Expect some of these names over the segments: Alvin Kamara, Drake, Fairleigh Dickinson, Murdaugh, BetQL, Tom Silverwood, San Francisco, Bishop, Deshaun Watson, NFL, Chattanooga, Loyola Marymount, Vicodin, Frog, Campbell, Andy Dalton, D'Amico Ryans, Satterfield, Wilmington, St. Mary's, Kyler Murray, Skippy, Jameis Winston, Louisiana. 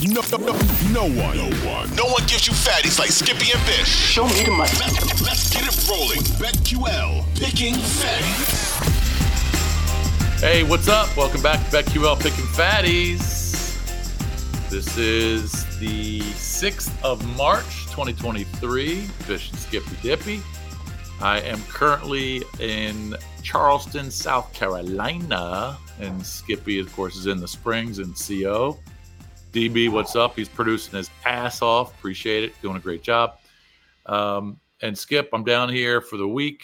No one gives you fatties like Skippy and Bish. Show me the money. Let's get it rolling. BetQL, picking fatties. Hey, what's up? Welcome back to BetQL, picking fatties. This is the 6th of March, 2023. Bish and Skippy Dippy. I am currently in Charleston, South Carolina, and Skippy, of course, is in the Springs in CO. DB, what's up? He's producing his ass off. Appreciate it. Doing a great job. And Skip, I'm down here for the week.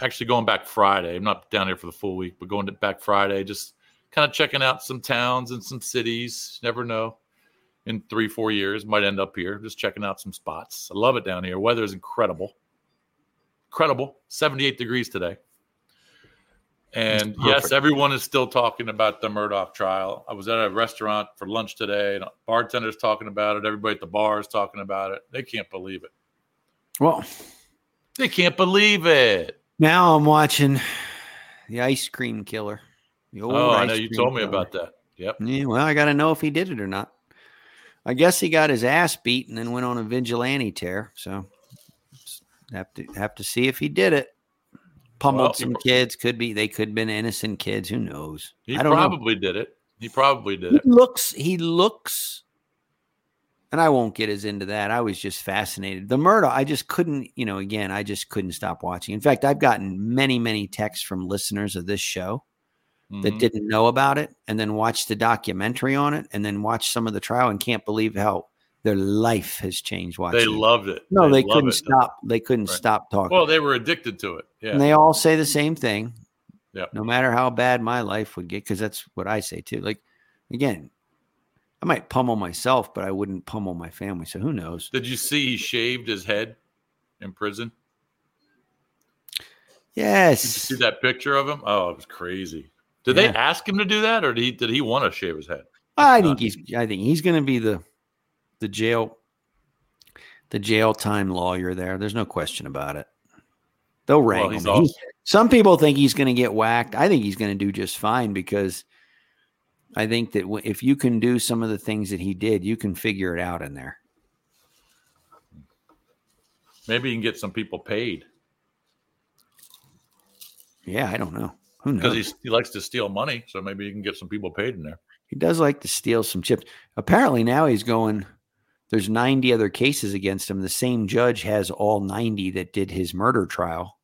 Actually going back Friday. I'm not down here for the full week, but going back Friday, just kind of checking out some towns and some cities. Never know. In 3-4 years, might end up here. Just checking out some spots. I love it down here. Weather is incredible. 78 degrees today. And yes, everyone is still talking about the Murdaugh trial. I was at a restaurant for lunch today, and bartender's talking about it. Everybody at the bar is talking about it. They can't believe it. Well, they can't believe it. Now I'm watching the ice cream killer. I know you told me about that. Yep. Yeah, well, I got to know if he did it or not. I guess he got his ass beat and then went on a vigilante tear. So have to see if he did it. Pummeled some kids. Could be they could have been innocent kids. Who knows? He probably did it. He looks, and I won't get as into that. I was just fascinated. The Murdaugh, I just couldn't stop watching. In fact, I've gotten many, many texts from listeners of this show that didn't know about it, and then watched the documentary on it, and then watched some of the trial, and can't believe how their life has changed watching. They loved it. No, they couldn't stop. They couldn't stop talking. Well, they were addicted to it. Yeah. And they all say the same thing. Yeah. No matter how bad my life would get, because that's what I say too. Like, again, I might pummel myself, but I wouldn't pummel my family. So who knows? Did you see he shaved his head in prison? Yes. Did you see that picture of him? Oh, it was crazy. Did they ask him to do that, or did he want to shave his head? I think he's going to be the jail time lawyer there. There's no question about it. They'll wrangle him. Some people think he's going to get whacked. I think he's going to do just fine, because I think that if you can do some of the things that he did, you can figure it out in there. Maybe you can get some people paid. Yeah, I don't know. Who knows? Because he likes to steal money, so maybe you can get some people paid in there. He does like to steal some chips. Apparently now he's going, there's 90 other cases against him. The same judge has all 90 that did his murder trial,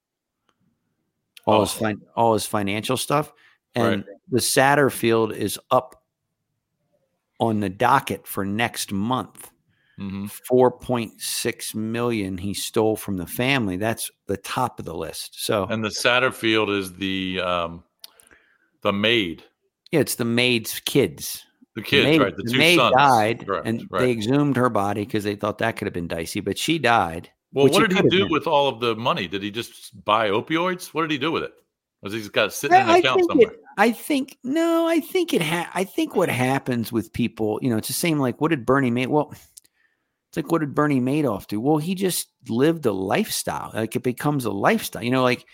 all his financial stuff. And the Satterfield is up on the docket for next month. Mm-hmm. $4.6 million he stole from the family. That's the top of the list. So, and the Satterfield is the maid. Yeah, it's the maid's kids. The maid, the two maid sons died, and they exhumed her body because they thought that could have been dicey, but she died. Well, what did he do with all of the money? Did he just buy opioids? What did he do with it? Was he just got sitting in an account somewhere? I think what happens with people, it's the same. Like, what did Bernie Madoff? Well, it's like, what did Bernie Madoff do? Well, he just lived a lifestyle. Like, it becomes a lifestyle. Like,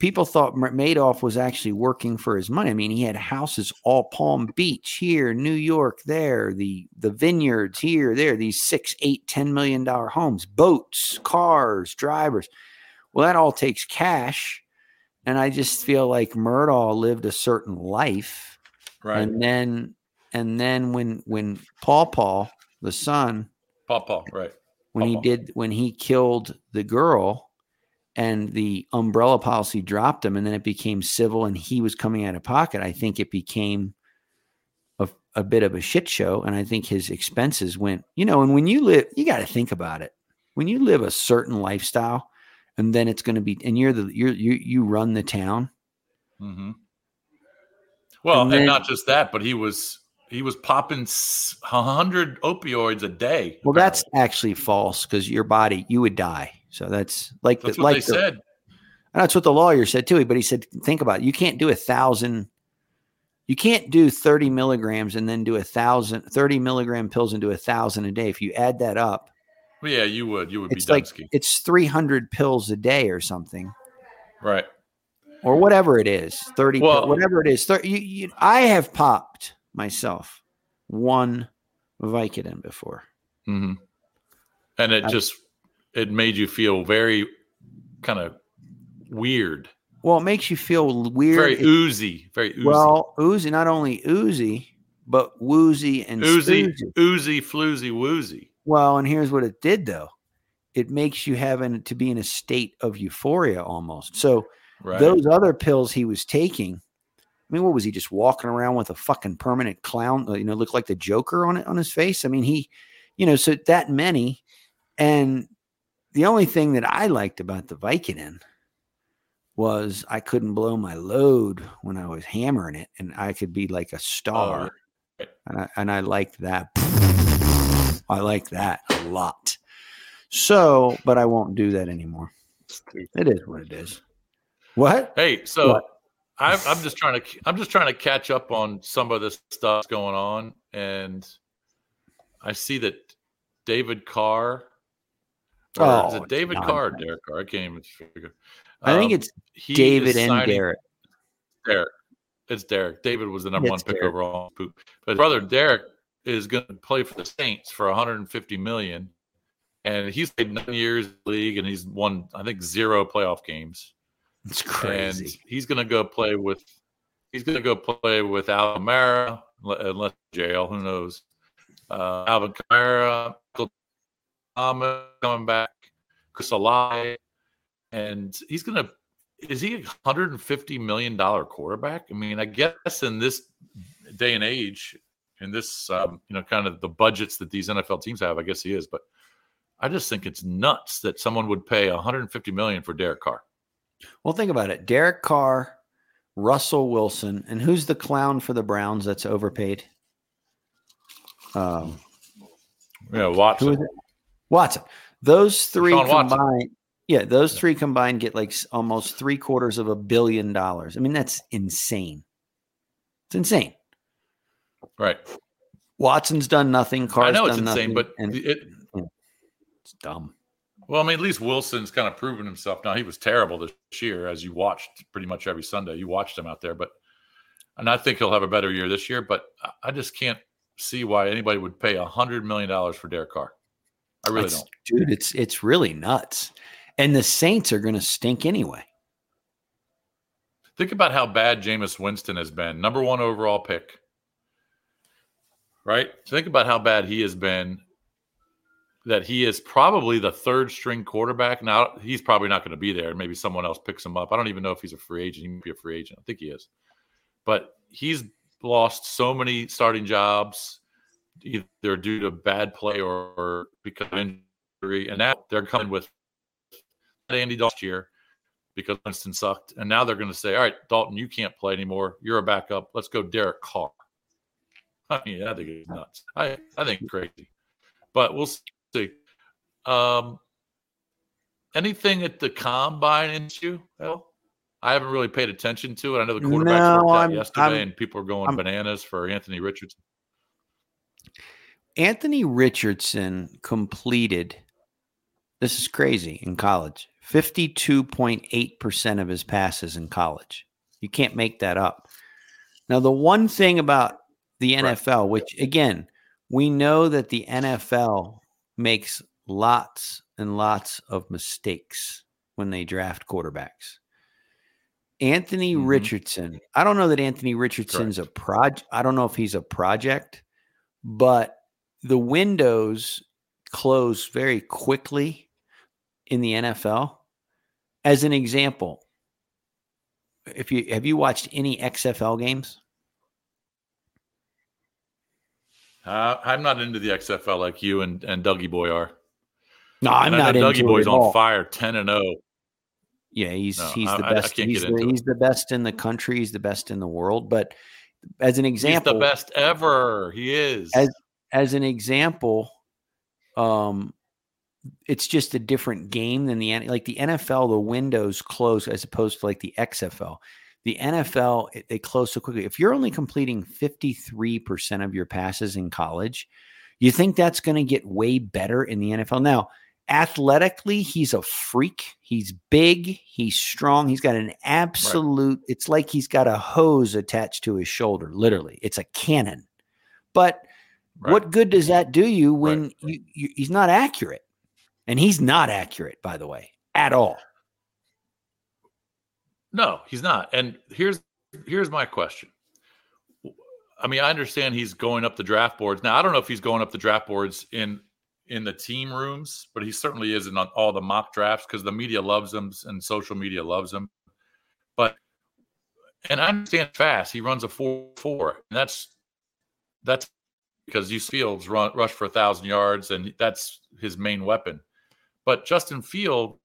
people thought Madoff was actually working for his money. I mean, he had houses all Palm Beach here, New York there, the vineyards here, there, these $6, $8, $10 million homes, boats, cars, drivers. Well, that all takes cash. And I just feel like Murdaugh lived a certain life. Right. And then when Paw, the son, when he killed the girl and the umbrella policy dropped him, and then it became civil and he was coming out of pocket, I think it became a bit of a shit show. And I think his expenses went, and when you live, you got to think about it. When you live a certain lifestyle, and then it's going to be, and you run the town. Mm-hmm. Well, and not just that, but he was popping 100 opioids a day. Well, that's actually false, because your body, you would die. So that's like what they said. And that's what the lawyer said too. But he said, think about it. You can't do 1,000. You can't do 30 milligrams and then do 1,000 30 milligram pills and do 1,000 a day. If you add that up. Well, yeah, you would be Dunsky. Like, it's 300 pills a day or something. Right. Or whatever it is, 30, whatever it is. I have popped myself one Vicodin before. Mm-hmm. And it made you feel very kind of weird. Well, it makes you feel weird. Very oozy. Very oozy. Well, oozy, not only oozy, but woozy and oozy, spoozy. Oozy, floozy, woozy. Well, and here's what it did, though. It makes you be in a state of euphoria almost. So those other pills he was taking, I mean, what was he, just walking around with a fucking permanent clown, looked like the Joker on his face? I mean, he, so that many. And the only thing that I liked about the Vicodin was I couldn't blow my load when I was hammering it, and I could be like a star. Oh. And I liked that. I like that a lot. So, but I won't do that anymore. It is what it is. What? Hey, so what? I'm just trying to catch up on some of this stuff going on, and I see that David Carr. Is it David Carr, or Derek Carr? I can't even figure. I think it's David and Derek. Derek. It's Derek. David was the number one pick overall. But brother Derek is going to play for the Saints for $150 million. And he's played 9 years in the league, and he's won, I think, 0 playoff games. It's crazy. And he's going to go play with Alvin Kamara, unless jail, who knows? Alvin Kamara, Michael Thomas coming back, Chris Olave, and is he a $150 million quarterback? I mean, I guess in this day and age, in this kind of the budgets that these NFL teams have, I guess he is, but I just think it's nuts that someone would pay $150 million for Derek Carr. Well, think about it. Derek Carr, Russell Wilson, and who's the clown for the Browns that's overpaid? Watson. Watson. Those three combined. Watson. Yeah, those three combined get like almost $750 million. I mean, that's insane. It's insane. Right. Watson's done nothing. Carr's done nothing. I know it's insane, but it's dumb. Well, I mean, at least Wilson's kind of proven himself. Now, he was terrible this year, as you watched pretty much every Sunday. You watched him out there, and I think he'll have a better year this year. But I just can't see why anybody would pay $100 million for Derek Carr. I really don't, dude. It's really nuts. And the Saints are going to stink anyway. Think about how bad Jameis Winston has been. Number one overall pick, right? Think about how bad he has been. That he is probably the third string quarterback. Now, he's probably not going to be there. Maybe someone else picks him up. I don't even know if he's a free agent. He might be a free agent. I think he is. But he's lost so many starting jobs, either due to bad play or because of injury. And now they're coming with Andy Dalton here because Winston sucked. And now they're going to say, all right, Dalton, you can't play anymore. You're a backup. Let's go Derek Carr. I mean, I think it's nuts. I think crazy. But we'll see. Anything at the combine into Al? I haven't really paid attention to it. I know the quarterbacks worked out yesterday, and people are going bananas for Anthony Richardson. Anthony Richardson completed, this is crazy, in college, 52.8% of his passes in college. You can't make that up. Now, the one thing about the NFL, which, again, we know that the NFL makes lots and lots of mistakes when they draft quarterbacks. Anthony Richardson, I don't know that Anthony Richardson's a project. I don't know if he's a project, but the windows close very quickly in the NFL. As an example, have you watched any XFL games? I'm not into the XFL like you and Dougie Boy are. No, I'm not into it. Dougie Boy's on fire, 10-0. Yeah, he's the best. He's the best in the country. He's the best in the world. But as an example, he's the best ever. He is. As an example, it's just a different game than the NFL. The windows close as opposed to like the XFL. The NFL, they close so quickly. If you're only completing 53% of your passes in college, you think that's going to get way better in the NFL? Now, athletically, he's a freak. He's big. He's strong. He's got an absolute – it's like he's got a hose attached to his shoulder, literally. It's a cannon. But – Right. What good does that do you when he's not accurate? And he's not accurate, by the way, at all. No, he's not. And here's my question. I mean, I understand he's going up the draft boards. Now, I don't know if he's going up the draft boards in the team rooms, but he certainly is in all the mock drafts because the media loves him and social media loves him. But, and I understand fast, he runs a 4.4, and that's because these Fields rush for 1,000 yards, and that's his main weapon. But Justin Fields,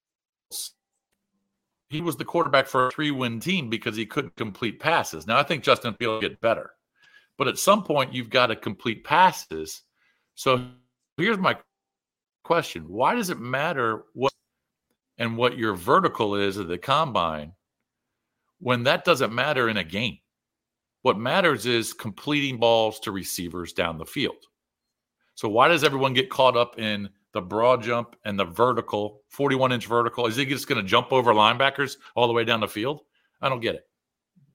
he was the quarterback for a 3-win team because he couldn't complete passes. Now, I think Justin Fields will get better. But at some point, you've got to complete passes. So here's my question. Why does it matter what your vertical is at the combine when that doesn't matter in a game? What matters is completing balls to receivers down the field. So why does everyone get caught up in the broad jump and the vertical, 41-inch vertical? Is he just going to jump over linebackers all the way down the field? I don't get it.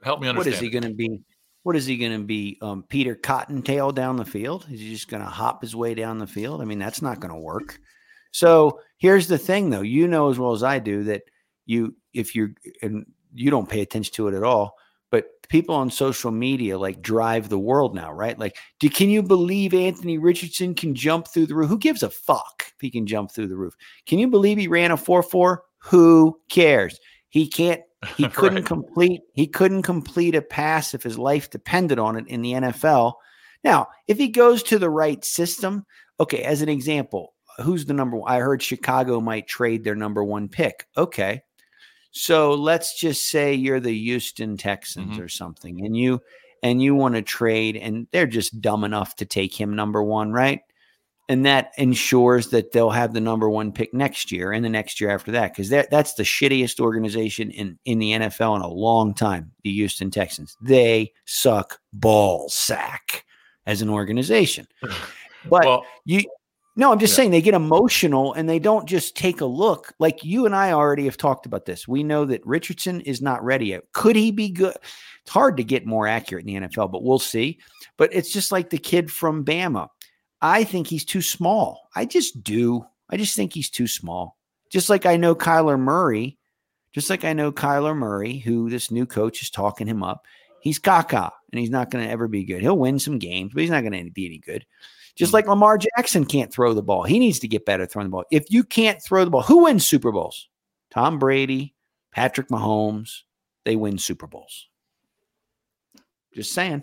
Help me understand. What is he going to be? What is he going to be, Peter Cottontail down the field? Is he just going to hop his way down the field? I mean, that's not going to work. So here's the thing, though. You know as well as I do that you don't pay attention to it at all, but people on social media like drive the world now, right? Like, can you believe Anthony Richardson can jump through the roof? Who gives a fuck if he can jump through the roof? Can you believe he ran a 4.4? Who cares? He can't. He couldn't complete. He couldn't complete a pass if his life depended on it in the NFL. Now, if he goes to the right system, okay. As an example, who's the number one? I heard Chicago might trade their number one pick. Okay, so let's just say you're the Houston Texans or something, and you want to trade, and they're just dumb enough to take him number one, right? And that ensures that they'll have the number one pick next year and the next year after that, because that's the shittiest organization in the NFL in a long time, the Houston Texans. They suck ball sack as an organization. But I'm just saying they get emotional and they don't just take a look. Like you and I already have talked about this. We know that Richardson is not ready yet. Could he be good? It's hard to get more accurate in the NFL, but we'll see. But it's just like the kid from Bama. I think he's too small. I just do. I just think he's too small. Just like I know Kyler Murray, who this new coach is talking him up. He's caca, and he's not going to ever be good. He'll win some games, but he's not going to be any good. Just like Lamar Jackson can't throw the ball. He needs to get better throwing the ball. If you can't throw the ball, who wins Super Bowls? Tom Brady, Patrick Mahomes, they win Super Bowls. Just saying.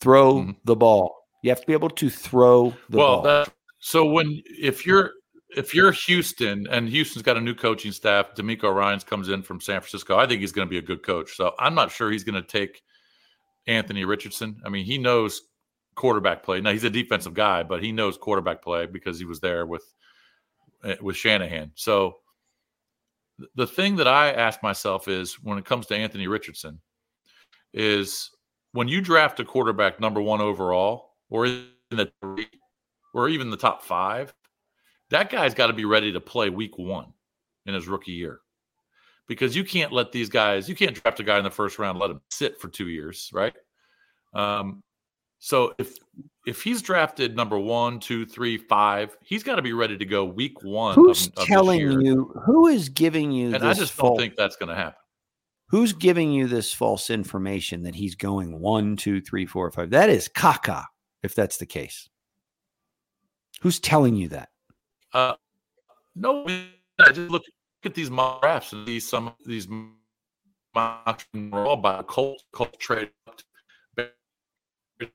Throw the ball. You have to be able to throw the ball. Well, so if you're Houston, and Houston's got a new coaching staff, D'Amico Ryans comes in from San Francisco. I think he's going to be a good coach. So I'm not sure he's going to take Anthony Richardson. I mean, he knows quarterback play. Now, he's a defensive guy, but he knows quarterback play because he was there with Shanahan. So the thing that I ask myself is, when it comes to Anthony Richardson, is when you draft a quarterback number one overall, or in the 3, or even the top 5, that guy's got to be ready to play week 1 in his rookie year. Because you can't let these guys, you can't draft a guy in the first round and let him sit for 2 years, right? So if he's drafted number 1, 2, 3, 5, he's got to be ready to go week 1. Who's telling you? Who is giving you this? And I just don't think that's going to happen. Who's giving you this false information that he's going 1, 2, 3, 4, 5? That is caca. If that's the case, who's telling you that? No, I just look at these mock drafts and these mocks were all by Colt trade up,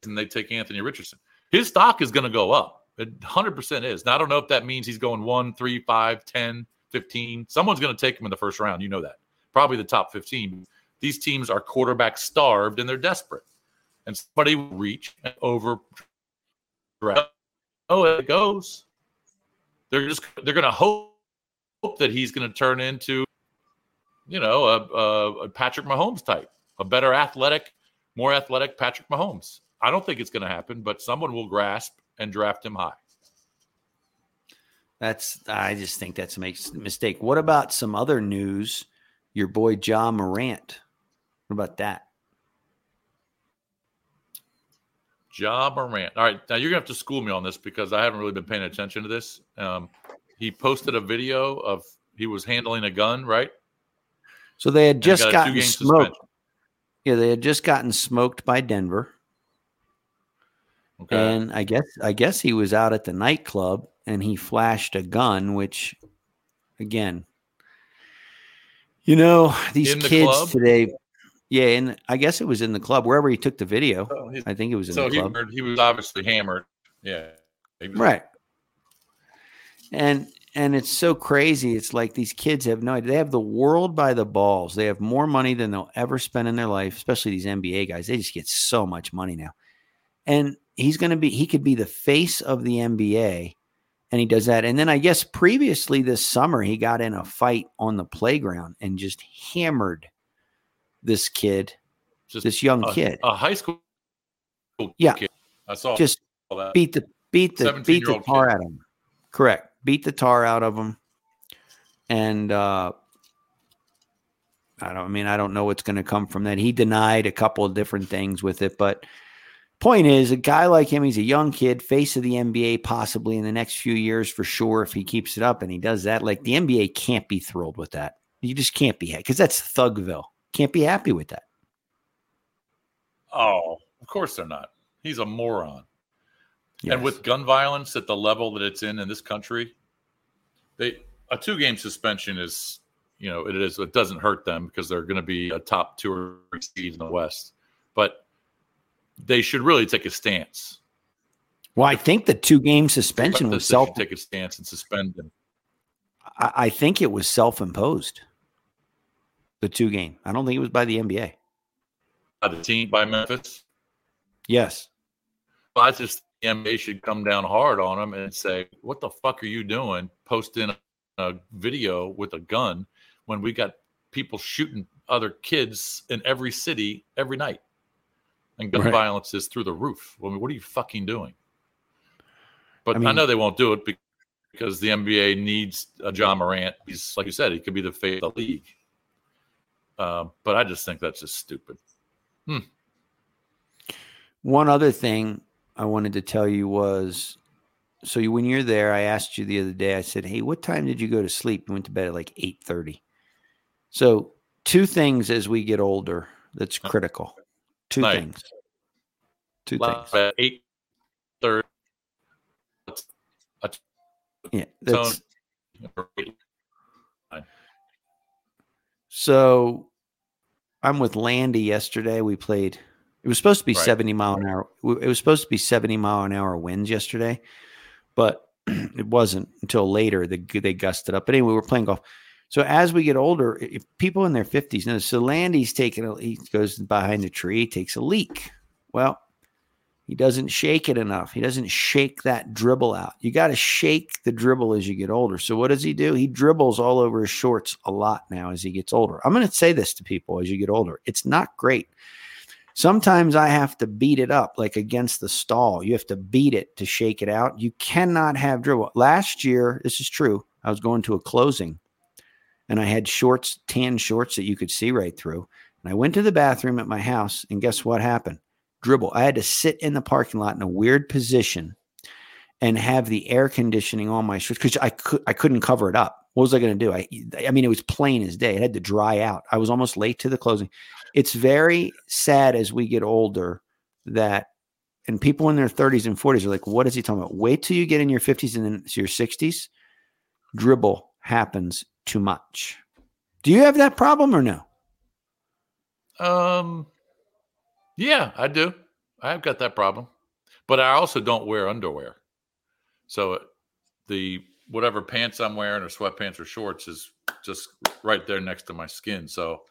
and they take Anthony Richardson. His stock is going to go up. It 100% is. Now, I don't know if that means he's going 1, 3, 5, 10, 15. Someone's going to take him in the first round. You know that. Probably the top 15. These teams are quarterback starved and they're desperate. And somebody will reach and overdraft. Oh, it goes. They're going to hope that he's going to turn into, a Patrick Mahomes type, a better athletic, more athletic Patrick Mahomes. I don't think it's going to happen, but someone will grasp and draft him high. I just think that's a mistake. What about some other news? Your boy Ja Morant. What about that? Ja Morant. All right, now you're going to have to school me on this because I haven't really been paying attention to this. He posted a video of he was handling a gun, right? So they had just gotten smoked. Yeah, they had just gotten smoked by Denver. Okay. And I guess he was out at the nightclub and he flashed a gun, which, again, you know, these kids today. Yeah, and I guess it was in the club, wherever he took the video. Oh, I think it was in the club. So he was obviously hammered. Yeah. Right. And it's so crazy. It's like these kids have no idea. They have the world by the balls. They have more money than they'll ever spend in their life, especially these NBA guys. They just get so much money now. And he could be the face of the NBA, and he does that. And then I guess previously this summer he got in a fight on the playground and just hammered this kid, this young kid. A high school kid. Yeah. I saw just all that. beat the tar kid out of him. Correct. Beat the tar out of him. And I don't know what's going to come from that. He denied a couple of different things with it, but point is, a guy like him, he's a young kid, face of the NBA possibly in the next few years for sure if he keeps it up and he does that. Like, the NBA can't be thrilled with that. You just can't be, because that's Thugville. Can't be happy with that. Oh, of course they're not. He's a moron. Yes. And with gun violence at the level that it's in this country, a 2-game suspension is, you know, it doesn't hurt them because they're going to be a top 2 or 3 seed in the West. But they should really take a stance. Well, I think the 2-game suspension was take a stance and suspend them. I think it was self-imposed. The 2-game. I don't think it was by the NBA. By the team, by Memphis? Yes. Well, I just think the NBA should come down hard on them and say, what the fuck are you doing posting a video with a gun when we got people shooting other kids in every city every night? And gun violence is through the roof. I mean, what are you fucking doing? But I know they won't do it because the NBA needs a Ja Morant. He's, like you said, he could be the face of the league. But I just think that's just stupid. One other thing I wanted to tell you was, when you're there, I asked you the other day, I said, hey, what time did you go to sleep? You went to bed at like 8:30. So 2 things as we get older that's critical. Two things. 8:30. Yeah, that's... So I'm with Landy yesterday. We played, it was supposed to be 70 mile an hour. It was supposed to be 70 mile an hour winds yesterday, but it wasn't until later they gusted up. But anyway, we're playing golf. So as we get older, if people in their 50s know, so Landy's he goes behind the tree, takes a leak. Well, he doesn't shake it enough. He doesn't shake that dribble out. You got to shake the dribble as you get older. So what does he do? He dribbles all over his shorts a lot now as he gets older. I'm going to say this to people as you get older. It's not great. Sometimes I have to beat it up, like against the stall. You have to beat it to shake it out. You cannot have dribble. Last year, this is true, I was going to a closing, and I had shorts, tan shorts that you could see right through. And I went to the bathroom at my house, and guess what happened? Dribble. I had to sit in the parking lot in a weird position and have the air conditioning on my shorts because I couldn't cover it up. What was I going to do? I mean, it was plain as day. It had to dry out. I was almost late to the closing. It's very sad as we get older and people in their 30s and 40s are like, what is he talking about? Wait till you get in your 50s and then your 60s. Dribble happens too much. Do you have that problem or no? Yeah, I do. I've got that problem. But I also don't wear underwear. So the whatever pants I'm wearing or sweatpants or shorts is just right there next to my skin. So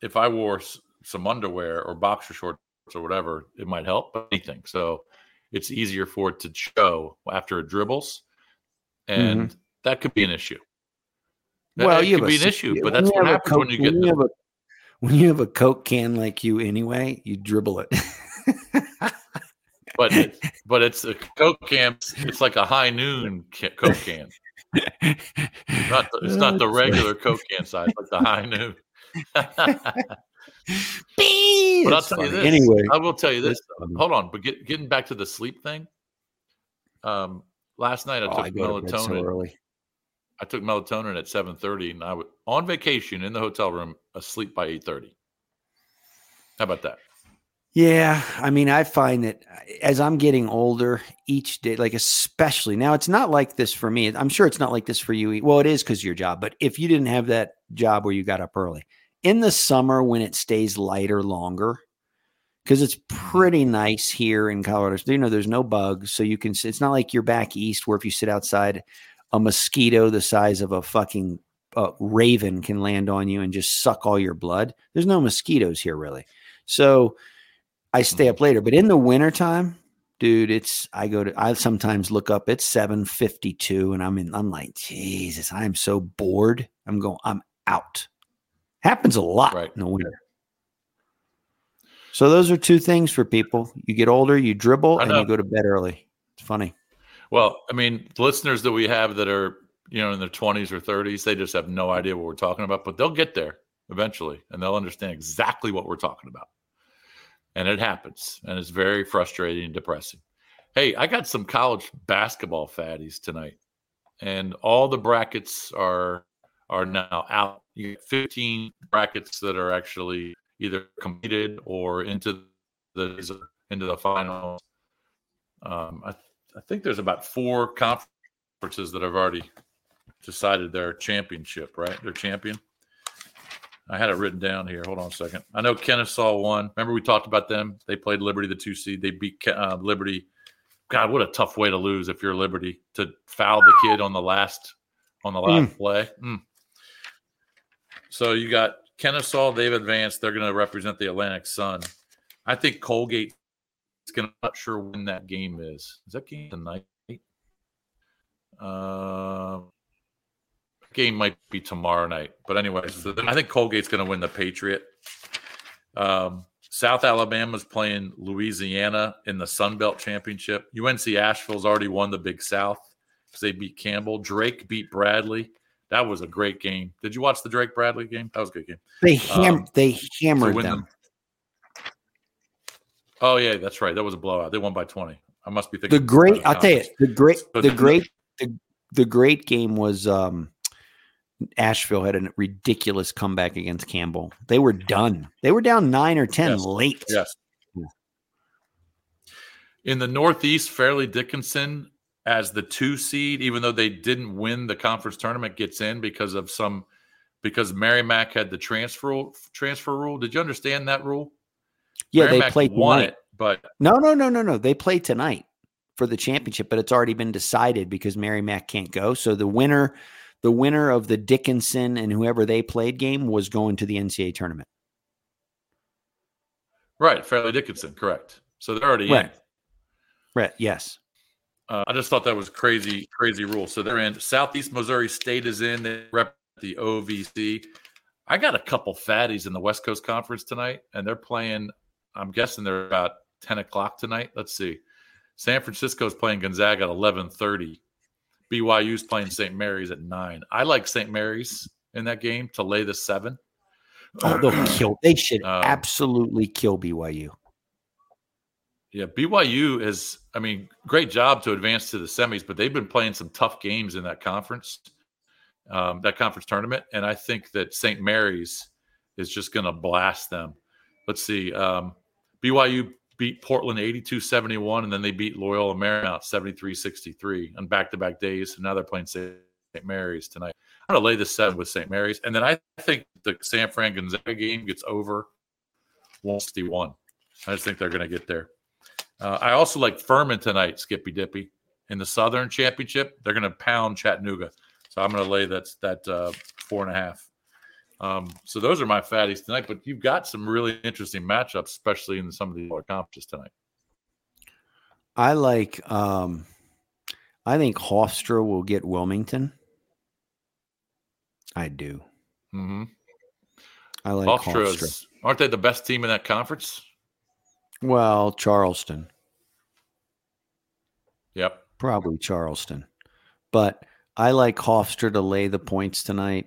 if I wore some underwear or boxer shorts or whatever, it might help anything. So it's easier for it to show after it dribbles. And that could be an issue. But that's what happens when you get there. When you have a Coke can like you anyway, you dribble it. but it's a Coke can. It's like a high noon Coke can. It's not the regular Coke can size, but the high noon. But I'll tell you this. Anyway, I will tell you this. Hold on, but getting back to the sleep thing. Last night I took melatonin. I took melatonin at 7:30, and I was on vacation in the hotel room, asleep by 8:30. How about that? Yeah, I mean, I find that as I'm getting older each day, like especially now, it's not like this for me. I'm sure it's not like this for you. Well, it is because of your job, but if you didn't have that job where you got up early, in the summer when it stays lighter longer, because it's pretty nice here in Colorado. You know, there's no bugs, so you can. It's not like you're back east where if you sit outside, a mosquito the size of a fucking raven can land on you and just suck all your blood. There's no mosquitoes here really, so I stay up later. But in the wintertime, dude, I sometimes look up. It's 7:52, and I'm like, Jesus, I'm so bored. I'm out. Happens a lot in the winter. So those are two things for people. You get older, you dribble, and you go to bed early. It's funny. Well, I mean, the listeners that we have that are, you know, in their 20s or 30s, they just have no idea what we're talking about, but they'll get there eventually, and they'll understand exactly what we're talking about. And it happens, and it's very frustrating and depressing. Hey, I got some college basketball fatties tonight, and all the brackets are now out. You get 15 brackets that are actually either completed or into the finals. I think there's about four conferences that have already decided their championship, right? Their champion. I had it written down here. Hold on a second. I know Kennesaw won. Remember we talked about them? They played Liberty, the 2 seed. They beat Liberty. God, what a tough way to lose if you're Liberty, to foul the kid on the last play. So you got Kennesaw. They've advanced. They're going to represent the Atlantic Sun. I think Colgate. I'm not sure when that game is. Is that game tonight? Game might be tomorrow night. But anyway, so I think Colgate's going to win the Patriot. South Alabama's playing Louisiana in the Sun Belt Championship. UNC Asheville's already won the Big South because they beat Campbell. Drake beat Bradley. That was a great game. Did you watch the Drake-Bradley game? That was a good game. They hammered them. Oh, yeah, that's right. That was a blowout. They won by 20. I must be thinking. I'll tell you, the great game was Asheville had a ridiculous comeback against Campbell. They were done. They were down 9 or 10 late. Yes. In the Northeast, Fairleigh Dickinson as the 2 seed, even though they didn't win the conference tournament, gets in because Merrimack had the transfer rule. Did you understand that rule? Yeah, Merrimack they played tonight. But no. They play tonight for the championship, but it's already been decided because Merrimack can't go. So the winner of the Dickinson and whoever they played game was going to the NCAA tournament. Right, Fairleigh Dickinson, correct. So they're already in. Right, yes. I just thought that was crazy, crazy rule. So they're in. Southeast Missouri State is in. They represent the OVC. I got a couple fatties in the West Coast Conference tonight, and they're playing. I'm guessing they're about 10 o'clock tonight. Let's see. San Francisco's playing Gonzaga at 11:30. BYU's playing St. Mary's at 9. I like St. Mary's in that game to lay the 7. Oh, they should absolutely kill BYU. Yeah, BYU is, I mean, great job to advance to the semis, but they've been playing some tough games in that conference tournament, and I think that St. Mary's is just going to blast them. Let's see. BYU beat Portland 82-71, and then they beat Loyola Marymount 73-63 on back-to-back days. And now they're playing St. Mary's tonight. I'm going to lay the 7 with St. Mary's. And then I think the San Fran Gonzaga game gets over 161. I just think they're going to get there. I also like Furman tonight, Skippy Dippy. In the Southern Championship, they're going to pound Chattanooga. So I'm going to lay that 4.5. So those are my fatties tonight, but you've got some really interesting matchups, especially in some of the other conferences tonight. I like, I think Hofstra will get Wilmington. I do. Mm-hmm. I like Hofstra. Aren't they the best team in that conference? Well, Charleston. Yep. Probably Charleston, but I like Hofstra to lay the points tonight.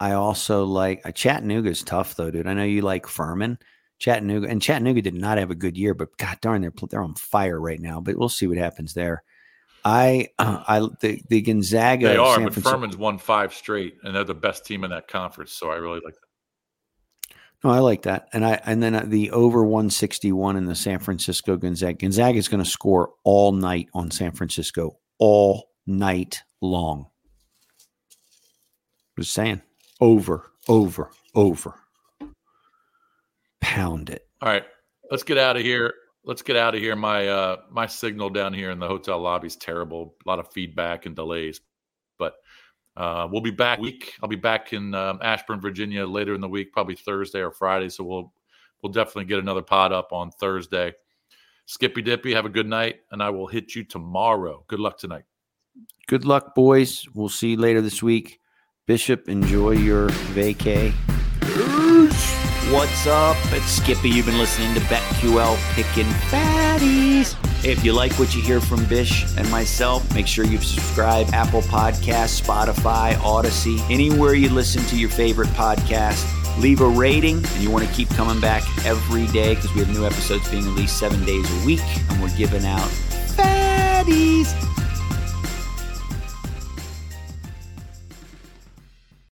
I also like Chattanooga is tough though, dude. I know you like Furman. Chattanooga did not have a good year, but God darn, they're on fire right now. But we'll see what happens there. The Gonzaga. They are, but Furman's won 5 straight, and they're the best team in that conference. So I really like that. No, I like that, and then the over 161 in the San Francisco Gonzaga. Gonzaga is going to score all night on San Francisco, all night long. Just saying, over. Pound it. All right, let's get out of here. My signal down here in the hotel lobby is terrible. A lot of feedback and delays, but we'll be back week. I'll be back in Ashburn, Virginia later in the week, probably Thursday or Friday. So we'll definitely get another pod up on Thursday. Skippy Dippy, have a good night, and I will hit you tomorrow. Good luck tonight. Good luck, boys. We'll see you later this week. Bishop, enjoy your vacay. What's up? It's Skippy. You've been listening to BetQL Pickin' Fatties. If you like what you hear from Bish and myself, make sure you subscribe. Apple Podcasts, Spotify, Odyssey, anywhere you listen to your favorite podcast. Leave a rating, and you want to keep coming back every day because we have new episodes being released 7 days a week, and we're giving out